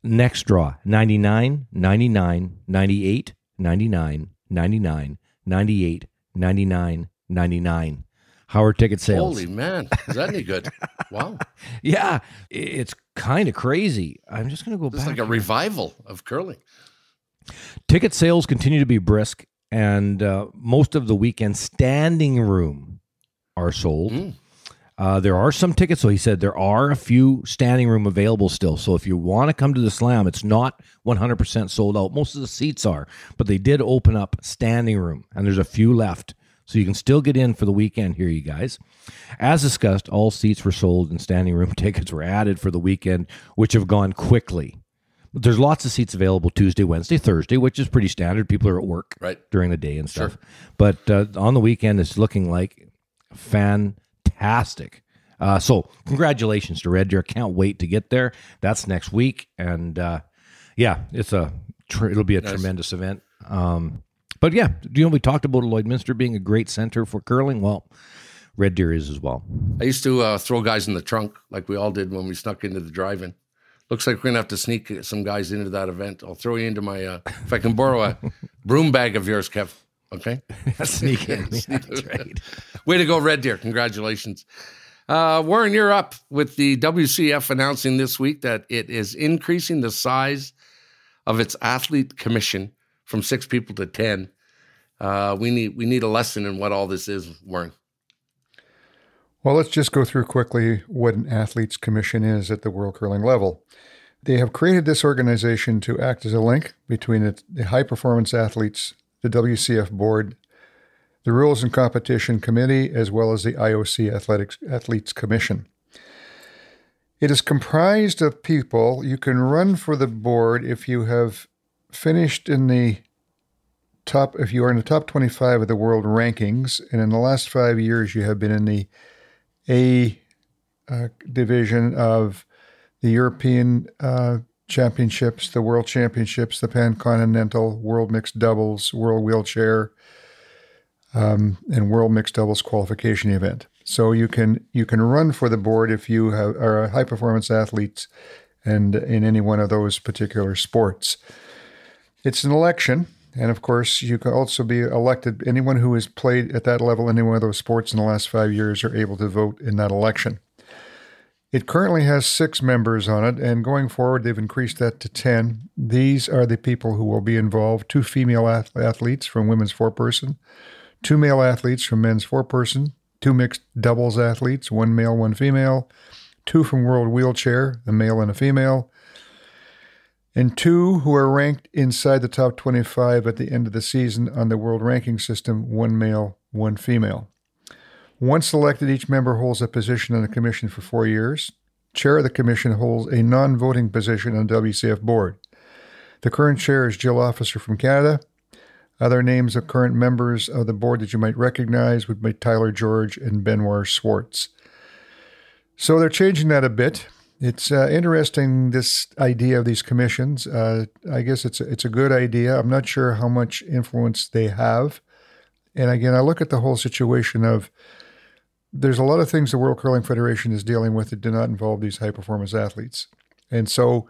Next draw, ninety-nine, ninety-nine, ninety-eight, ninety-nine, ninety-nine. ninety-eight, ninety-nine, ninety-nine. Howard ticket sales. Holy man, is that any good? Wow. Yeah, it's kind of crazy. I'm just going to go this back. It's like a revival of curling. Ticket sales continue to be brisk, and uh, most of the weekend standing room are sold. Mm. Uh, there are some tickets, so he said there are a few standing room available still. So if you want to come to the slam, it's not one hundred percent sold out. Most of the seats are, but they did open up standing room, and there's a few left. So you can still get in for the weekend here, you guys. As discussed, all seats were sold, and standing room tickets were added for the weekend, which have gone quickly. But there's lots of seats available Tuesday, Wednesday, Thursday, which is pretty standard. People are at work right. during the day and stuff. Sure. But uh, on the weekend, it's looking like fan. Fantastic. Uh, so congratulations to Red Deer. Can't wait to get there. That's next week. And uh, yeah, it's a tr- it'll be a nice. tremendous event. Um, but yeah, you know, we talked about Lloydminster being a great center for curling. Well, Red Deer is as well. I used to uh, throw guys in the trunk like we all did when we snuck into the drive-in. Looks like we're going to have to sneak some guys into that event. I'll throw you into my, uh, if I can borrow a broom bag of yours, Kev. Okay. Sneak in. Yeah, that's right. Way to go, Red Deer. Congratulations. Uh, Warren, you're up with the W C F announcing this week that it is increasing the size of its athlete commission from six people to ten. Uh, we need we need a lesson in what all this is, Warren. Well, let's just go through quickly what an athlete's commission is at the world curling level. They have created this organization to act as a link between the high-performance athletes, the W C F board, the Rules and Competition Committee, as well as the I O C Athletics Athletes Commission. It is comprised of people. You can run for the board if you have finished in the top, if you are in the top twenty-five of the world rankings, and in the last five years you have been in the A uh, division of the European uh Championships, the World Championships, the Pan Continental, World Mixed Doubles, World Wheelchair, um, and World Mixed Doubles qualification event. So you can you can run for the board if you have, are a high-performance athlete and in any one of those particular sports. It's an election, and of course, you can also be elected. Anyone who has played at that level in any one of those sports in the last five years are able to vote in that election. It currently has six members on it, and going forward, they've increased that to ten. These are the people who will be involved: two female athletes from women's four-person, two male athletes from men's four-person, two mixed doubles athletes, one male, one female, two from World Wheelchair, a male and a female, and two who are ranked inside the top twenty-five at the end of the season on the world ranking system, one male, one female. Once elected, each member holds a position on the commission for four years. Chair of the commission holds a non-voting position on the W C F board. The current chair is Jill Officer from Canada. Other names of current members of the board that you might recognize would be Tyler George and Benoit Schwartz. So they're changing that a bit. It's uh, interesting, this idea of these commissions. Uh, I guess it's a, it's a good idea. I'm not sure how much influence they have. And again, I look at the whole situation of there's a lot of things the World Curling Federation is dealing with that do not involve these high-performance athletes. And so,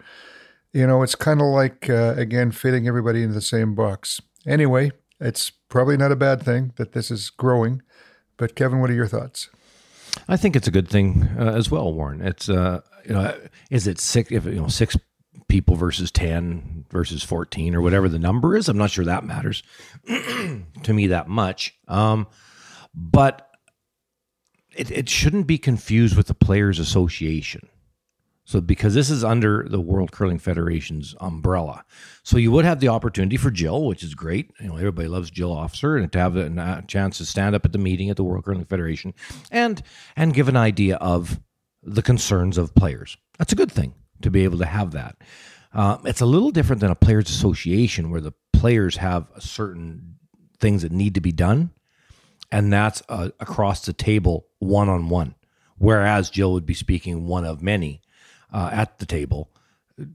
you know, it's kind of like, uh, again, fitting everybody into the same box. Anyway, it's probably not a bad thing that this is growing. But Kevin, what are your thoughts? I think it's a good thing uh, as well, Warren. It's uh, you know, is it six? If you know, six people versus ten versus fourteen or whatever the number is, I'm not sure that matters to me that much. Um, but it it shouldn't be confused with the Players Association. So because this is under the World Curling Federation's umbrella. So you would have the opportunity for Jill, which is great. You know, everybody loves Jill Officer, and to have a chance to stand up at the meeting at the World Curling Federation and and give an idea of the concerns of players. That's a good thing to be able to have that. Uh, it's a little different than a Players Association where the players have certain things that need to be done, and that's uh, across the table one-on-one, whereas Jill would be speaking one of many Uh, at the table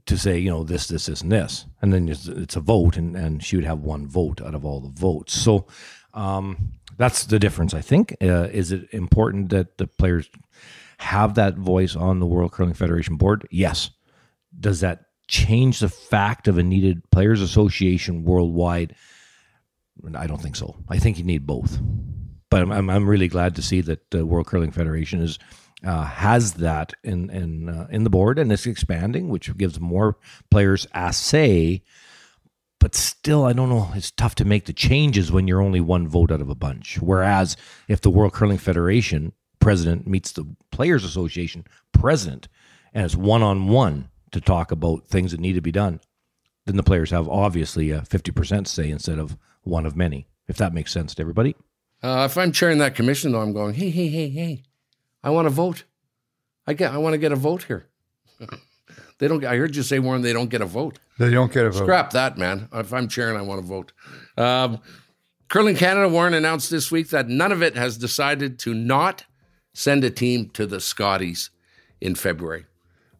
to say, you know, this, this, this, and this. And then it's, it's a vote, and, and she would have one vote out of all the votes. So um, that's the difference, I think. Uh, is it important that the players have that voice on the World Curling Federation board? Yes. Does that change the fact of a needed Players Association worldwide? I don't think so. I think you need both. But I'm, I'm really glad to see that the World Curling Federation is Uh, has that in in uh, in the board, and it's expanding, which gives more players a say. But still, I don't know. It's tough to make the changes when you're only one vote out of a bunch. Whereas if the World Curling Federation president meets the Players Association president and it's one on one to talk about things that need to be done, then the players have obviously a fifty percent say instead of one of many. If that makes sense to everybody. Uh, if I'm chairing that commission, though, I'm going, hey, hey, hey, hey. I want to vote. I get. I want to get a vote here. They don't. I heard you say, Warren, they don't get a vote. They don't get a vote. Scrap that, man. If I'm chairing, I want to vote. Um, Curling Canada, Warren, announced this week that Nunavut has decided to not send a team to the Scotties in February.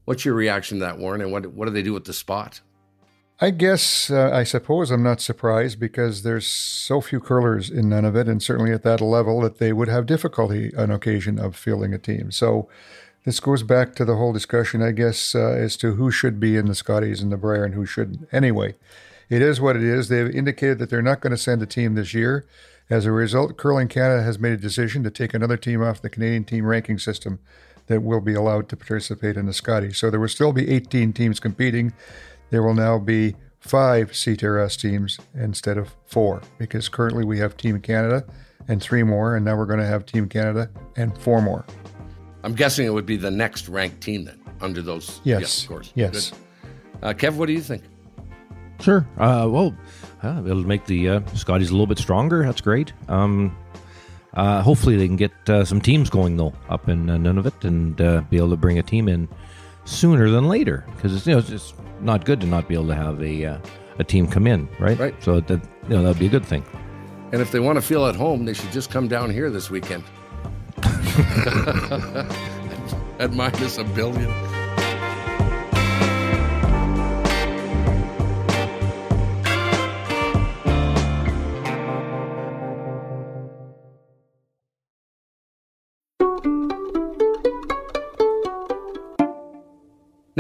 What's your reaction to that, Warren? And what what do they do with the spot? I guess, uh, I suppose I'm not surprised because there's so few curlers in Nunavut, and certainly at that level, that they would have difficulty on occasion of fielding a team. So this goes back to the whole discussion, I guess, uh, as to who should be in the Scotties and the Briar and who shouldn't. Anyway, it is what it is. They've indicated that they're not going to send a team this year. As a result, Curling Canada has made a decision to take another team off the Canadian team ranking system that will be allowed to participate in the Scotties. So there will still be eighteen teams competing. There will now be five C T R S teams instead of four, because currently we have Team Canada and three more, and now we're going to have Team Canada and four more. I'm guessing it would be the next ranked team then, under those. Yes, yes of course. Yes. Uh, Kev, what do you think? Sure. Uh, well, uh, it'll make the uh, Scotties a little bit stronger. That's great. Um, uh, hopefully they can get uh, some teams going, though, up in uh, Nunavut and uh, be able to bring a team in sooner than later, because it's, you know, it's just not good to not be able to have a uh, a team come in, right? Right. So that, you know, that'd be a good thing. And if they want to feel at home, they should just come down here this weekend. At minus a billion.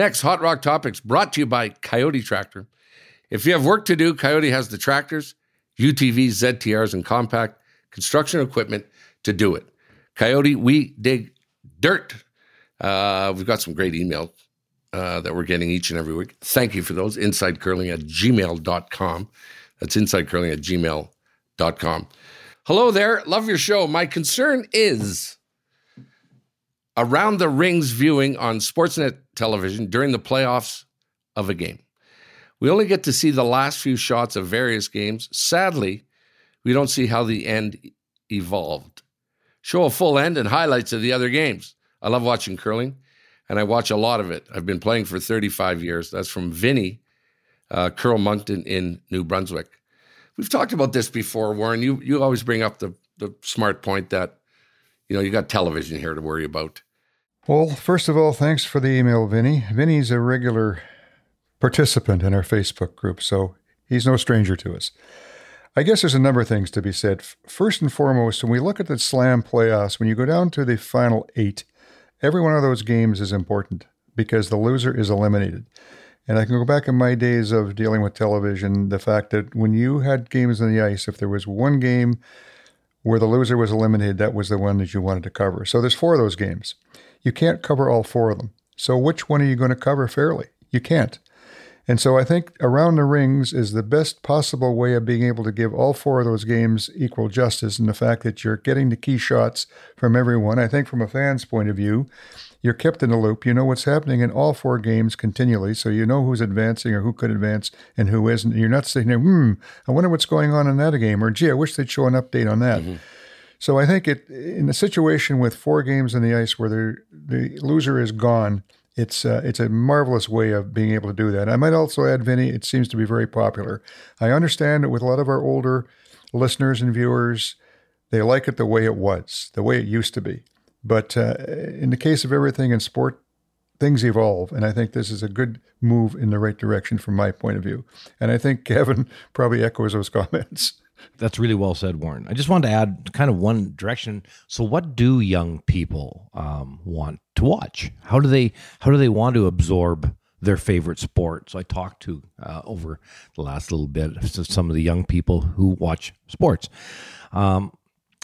Next, Hot Rock Topics, brought to you by Coyote Tractor. If you have work to do, Coyote has the tractors, U T Vs, Z T Rs, and compact construction equipment to do it. Coyote, we dig dirt. Uh, we've got some great emails uh, that we're getting each and every week. Thank you for those. inside curling at gmail dot com. That's inside curling at gmail dot com. Hello there. Love your show. My concern is around the rings viewing on Sportsnet television during the playoffs of a game. We only get to see the last few shots of various games. Sadly, we don't see how the end evolved. Show a full end and highlights of the other games. I love watching curling, and I watch a lot of it. I've been playing for thirty-five years. That's from Vinny, uh, Curl Moncton in New Brunswick. We've talked about this before, Warren. You you always bring up the, the smart point that, you know, you got television here to worry about. Well, first of all, thanks for the email, Vinny. Vinny's a regular participant in our Facebook group, so he's no stranger to us. I guess there's a number of things to be said. First and foremost, when we look at the slam playoffs, when you go down to the final eight, every one of those games is important because the loser is eliminated. And I can go back in my days of dealing with television, the fact that when you had games on the ice, if there was one game where the loser was eliminated, that was the one that you wanted to cover. So there's four of those games. You can't cover all four of them. So which one are you going to cover fairly? You can't. And so I think around the rings is the best possible way of being able to give all four of those games equal justice, and the fact that you're getting the key shots from everyone. I think from a fan's point of view, you're kept in the loop. You know what's happening in all four games continually, so you know who's advancing or who could advance and who isn't. You're not sitting there, hmm, I wonder what's going on in that game, or gee, I wish they'd show an update on that. Mm-hmm. So I think it in a situation with four games on the ice where the loser is gone, It's uh, it's a marvelous way of being able to do that. I might also add, Vinny, it seems to be very popular. I understand that with a lot of our older listeners and viewers, they like it the way it was, the way it used to be. But uh, in the case of everything in sport, things evolve, and I think this is a good move in the right direction from my point of view. And I think Kevin probably echoes those comments. That's really well said, Warren. I just wanted to add kind of one direction. So what do young people um, want to watch? How do they how do they want to absorb their favorite sport? So I talked to, uh, over the last little bit, some of the young people who watch sports. Um,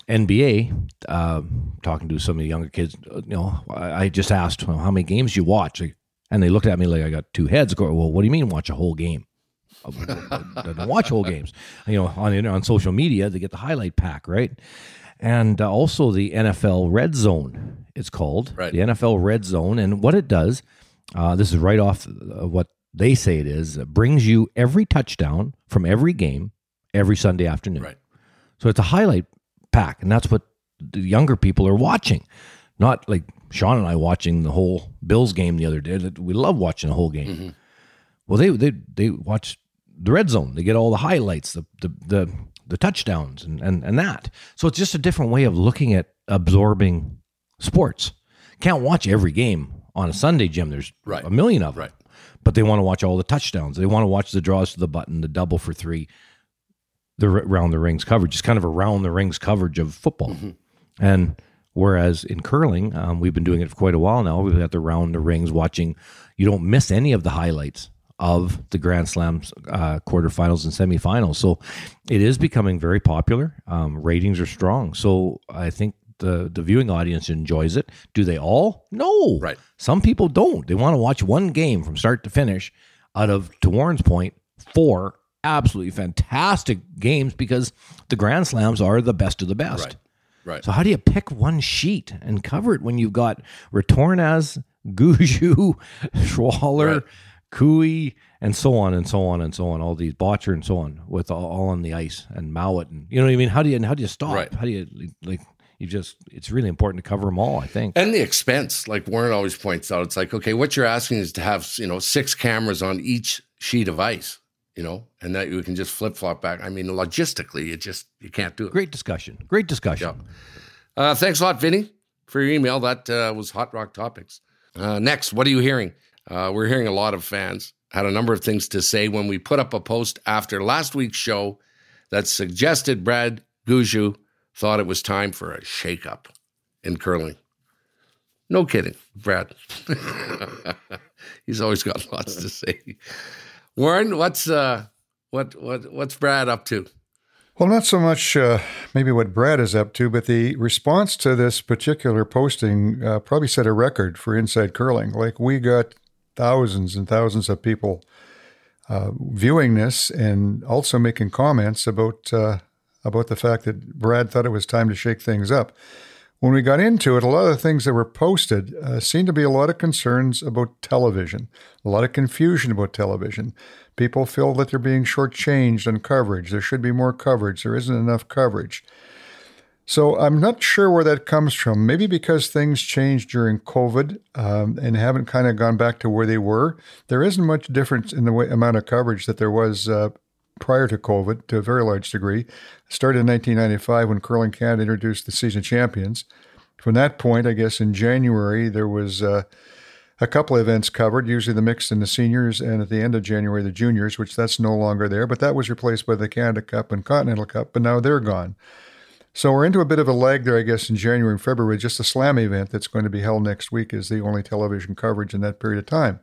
N B A, uh, talking to some of the younger kids, you know, I just asked, well, how many games you watch? And they looked at me like I got two heads. Go, well, what do you mean watch a whole game? Watch whole games, you know, on on social media they get the highlight pack, right? And uh, also the N F L Red Zone, it's called, right? The N F L Red Zone, and what it does, uh, this is right off of what they say it is, it brings you every touchdown from every game every Sunday afternoon, right? So it's a highlight pack, and that's what the younger people are watching, not like Sean and I watching the whole Bills game the other day. We love watching the whole game. Mm-hmm. Well, they they they watch the Red Zone. They get all the highlights, the the the, the touchdowns, and, and and that. So it's just a different way of looking at absorbing sports. Can't watch every game on a Sunday, Jim. There's right. a million of them. Right. But they want to watch all the touchdowns. They want to watch the draws to the button, the double for three, the round the rings coverage. It's kind of a round the rings coverage of football. Mm-hmm. And whereas in curling, um, we've been doing it for quite a while now. We've got the round the rings watching. You don't miss any of the highlights of the Grand Slams, uh, quarterfinals and semifinals. So it is becoming very popular. Um, ratings are strong. So I think the, the viewing audience enjoys it. Do they all? No. Right. Some people don't. They want to watch one game from start to finish out of, to Warren's point, four absolutely fantastic games, because the Grand Slams are the best of the best. Right. Right. So how do you pick one sheet and cover it when you've got Retornaz, Gushue, Schwaller, right. Cooey, and so on and so on and so on, all these Bottcher and so on, with all, all on the ice, and Mouat, and you know what I mean. How do you how do you stop? Right. How do you like you just? It's really important to cover them all, I think. And the expense, like Warren always points out, it's like, okay, what you're asking is to have, you know, six cameras on each sheet of ice, you know, and that you can just flip flop back. I mean, logistically, it just you can't do it. Great discussion, great discussion. Yeah. Uh, thanks a lot, Vinny, for your email. That uh, was Hot Rock Topics. Uh, next, what are you hearing? Uh, we're hearing a lot of fans had a number of things to say when we put up a post after last week's show that suggested Brad Gushue thought it was time for a shakeup in curling. No kidding, Brad. He's always got lots to say. Warren, what's uh, what what what's Brad up to? Well, not so much uh, maybe what Brad is up to, but the response to this particular posting uh, probably set a record for Inside Curling. Like, we got thousands and thousands of people uh, viewing this and also making comments about uh, about the fact that Brad thought it was time to shake things up. When we got into it, a lot of the things that were posted uh, seemed to be a lot of concerns about television, a lot of confusion about television. People feel that they're being shortchanged on coverage. There should be more coverage. There isn't enough coverage. So I'm not sure where that comes from. Maybe because things changed during COVID um, and haven't kind of gone back to where they were. There isn't much difference in the way, amount of coverage that there was uh, prior to COVID, to a very large degree. It started in nineteen ninety-five when Curling Canada introduced the season champions. From that point, I guess in January, there was uh, a couple of events covered, usually the mixed and the seniors, and at the end of January, the juniors, which that's no longer there, but that was replaced by the Canada Cup and Continental Cup, but now they're gone. So we're into a bit of a lag there, I guess, in January and February. Just the Slam event that's going to be held next week is the only television coverage in that period of time.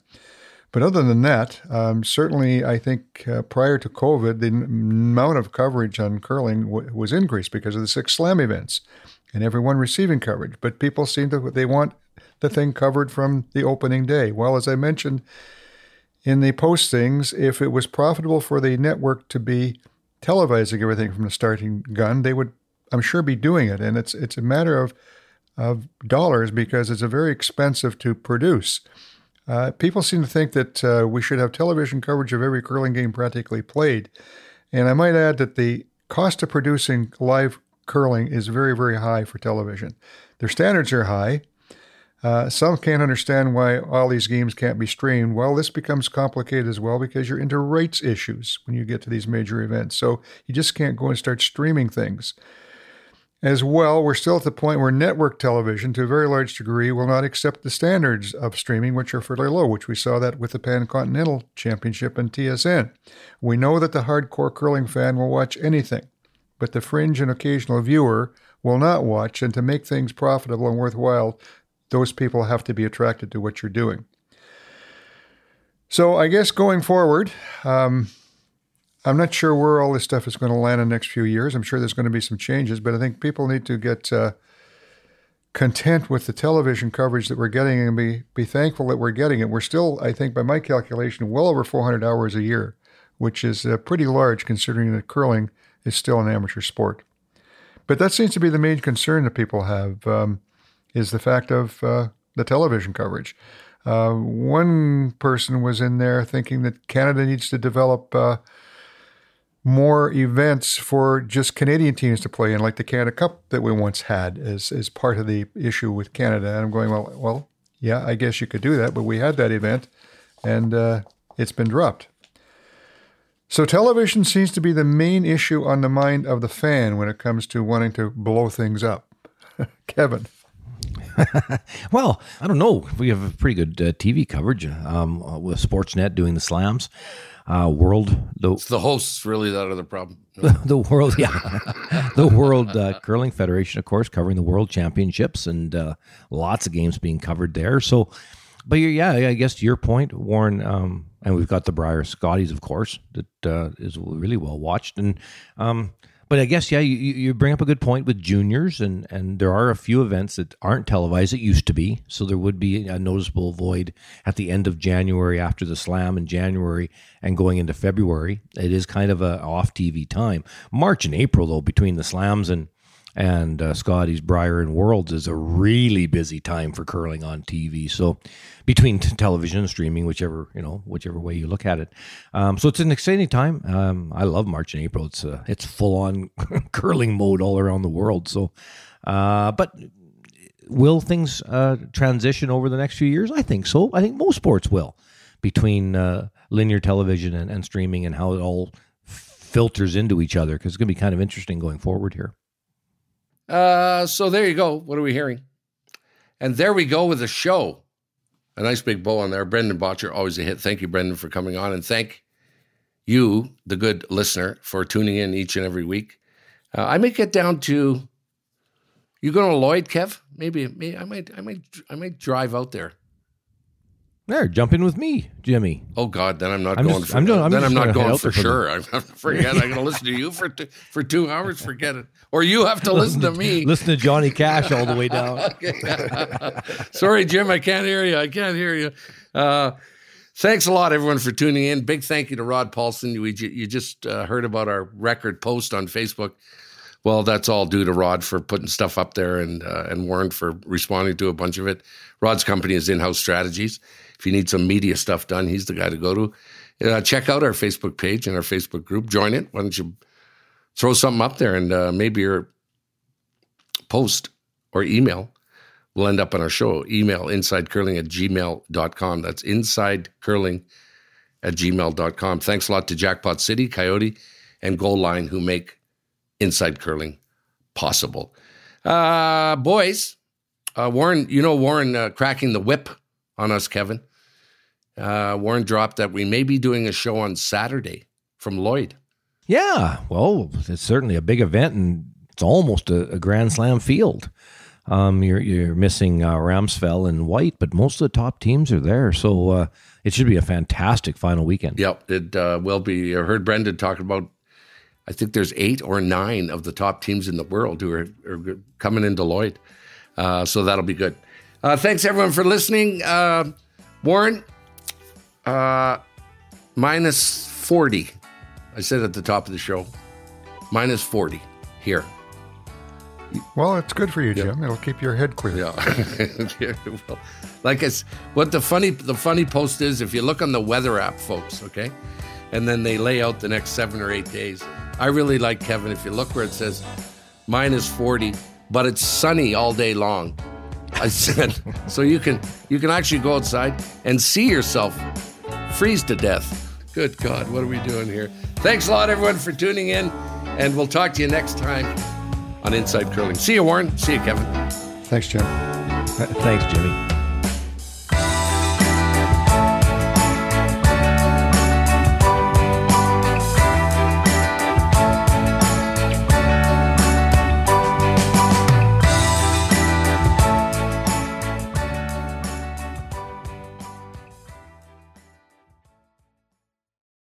But other than that, um, certainly I think uh, prior to COVID, the n- amount of coverage on curling w- was increased because of the six Slam events and everyone receiving coverage. But people seem to, they want the thing covered from the opening day. Well, as I mentioned in the postings, if it was profitable for the network to be televising everything from the starting gun, they would, I'm sure, be doing it. And it's it's a matter of of dollars because it's a very expensive to produce. Uh, people seem to think that uh, we should have television coverage of every curling game practically played. And I might add that the cost of producing live curling is very, very high for television. Their standards are high. Uh, some can't understand why all these games can't be streamed. Well, this becomes complicated as well because you're into rights issues when you get to these major events. So you just can't go and start streaming things. As well, we're still at the point where network television, to a very large degree, will not accept the standards of streaming, which are fairly low, which we saw that with the Pan-Continental Championship and T S N. We know that the hardcore curling fan will watch anything, but the fringe and occasional viewer will not watch, and to make things profitable and worthwhile, those people have to be attracted to what you're doing. So I guess going forward, um, I'm not sure where all this stuff is going to land in the next few years. I'm sure there's going to be some changes, but I think people need to get uh, content with the television coverage that we're getting and be, be thankful that we're getting it. We're still, I think, by my calculation, well over four hundred hours a year, which is uh, pretty large considering that curling is still an amateur sport. But that seems to be the main concern that people have um, is the fact of uh, the television coverage. Uh, one person was in there thinking that Canada needs to develop Uh, more events for just Canadian teams to play in, like the Canada Cup that we once had as, as part of the issue with Canada. And I'm going, well, well, yeah, I guess you could do that, but we had that event, and uh, it's been dropped. So television seems to be the main issue on the mind of the fan when it comes to wanting to blow things up. Kevin. Well, I don't know. We have pretty good uh, T V coverage um, with Sportsnet doing the slams. Uh, world, the, it's the hosts really that are the problem. No. The, the world, yeah, the World uh, Curling Federation, of course, covering the World Championships and uh, lots of games being covered there. So, but yeah, I guess to your point, Warren, um, and we've got the Briar Scotties, of course, that uh, is really well watched. And um, but I guess yeah, you, you bring up a good point with juniors, and and there are a few events that aren't televised. It used to be, so there would be a noticeable void at the end of January after the Slam in January and going into February. It is kind of a off T V time. March and April though, between the Slams and and uh, Scotties, Briar, and Worlds, is a really busy time for curling on T V. So between t- television and streaming, whichever you know, whichever way you look at it, um, so it's an exciting time. Um, I love March and April. It's uh, it's full on curling mode all around the world. So, uh, but will things uh, transition over the next few years? I think so. I think most sports will, between uh, linear television and, and streaming, and how it all filters into each other. Because it's going to be kind of interesting going forward here. Uh, so there you go. What are we hearing? And there we go with the show. A nice big bow on there. Brendan Bottcher, always a hit. Thank you, Brendan, for coming on. And thank you, the good listener, for tuning in each and every week. Uh, I may get down to, you going to Lloyd, Kev? Maybe, maybe I might, I might, I might drive out there. There, jump in with me, Jimmy. Oh God, then I'm not I'm going. Just, for, I'm, I'm then I'm not going for sure. I'm forget. I'm going to listen to you for two, for two hours. Forget it. Or you have to listen to me. Listen to Johnny Cash all the way down. Sorry, Jim, I can't hear you. I can't hear you. Uh, thanks a lot, everyone, for tuning in. Big thank you to Rod Paulson. You, you just uh, heard about our record post on Facebook. Well, that's all due to Rod for putting stuff up there, and uh, and Warren for responding to a bunch of it. Rod's company is In-House Strategies. If you need some media stuff done, he's the guy to go to. Uh, check out our Facebook page and our Facebook group. Join it. Why don't you throw something up there, and uh, maybe your post or email will end up on our show. Email inside curling at gmail dot com. That's inside curling at gmail dot com. Thanks a lot to Jackpot City, Coyote, and Goldline, who make Inside Curling possible. Uh, boys, uh, Warren, you know Warren uh, cracking the whip on us, Kevin. Uh, Warren dropped that we may be doing a show on Saturday from Lloyd. Yeah, well, it's certainly a big event, and it's almost a, a Grand Slam field. Um, you're you're missing uh, Ramsfell and White, but most of the top teams are there, so uh, it should be a fantastic final weekend. Yep, it uh, will be. I heard Brendan talking about, I think there's eight or nine of the top teams in the world who are, are coming into Lloyd, uh, so that'll be good. Uh, thanks, everyone, for listening. Uh, Warren, uh, minus forty. I said at the top of the show, minus forty here. Well, it's good for you, Jim. Yeah. It'll keep your head clear. Yeah. Well, like it's what the funny the funny post is. If you look on the weather app, folks, okay, and then they lay out the next seven or eight days. I really like, Kevin, if you look where it says minus forty, but it's sunny all day long. I said, so you can you can actually go outside and see yourself freeze to death. Good God, what are we doing here? Thanks a lot, everyone, for tuning in, and we'll talk to you next time on Inside Curling. See you, Warren. See you, Kevin. Thanks, Jim. Thanks, Jimmy.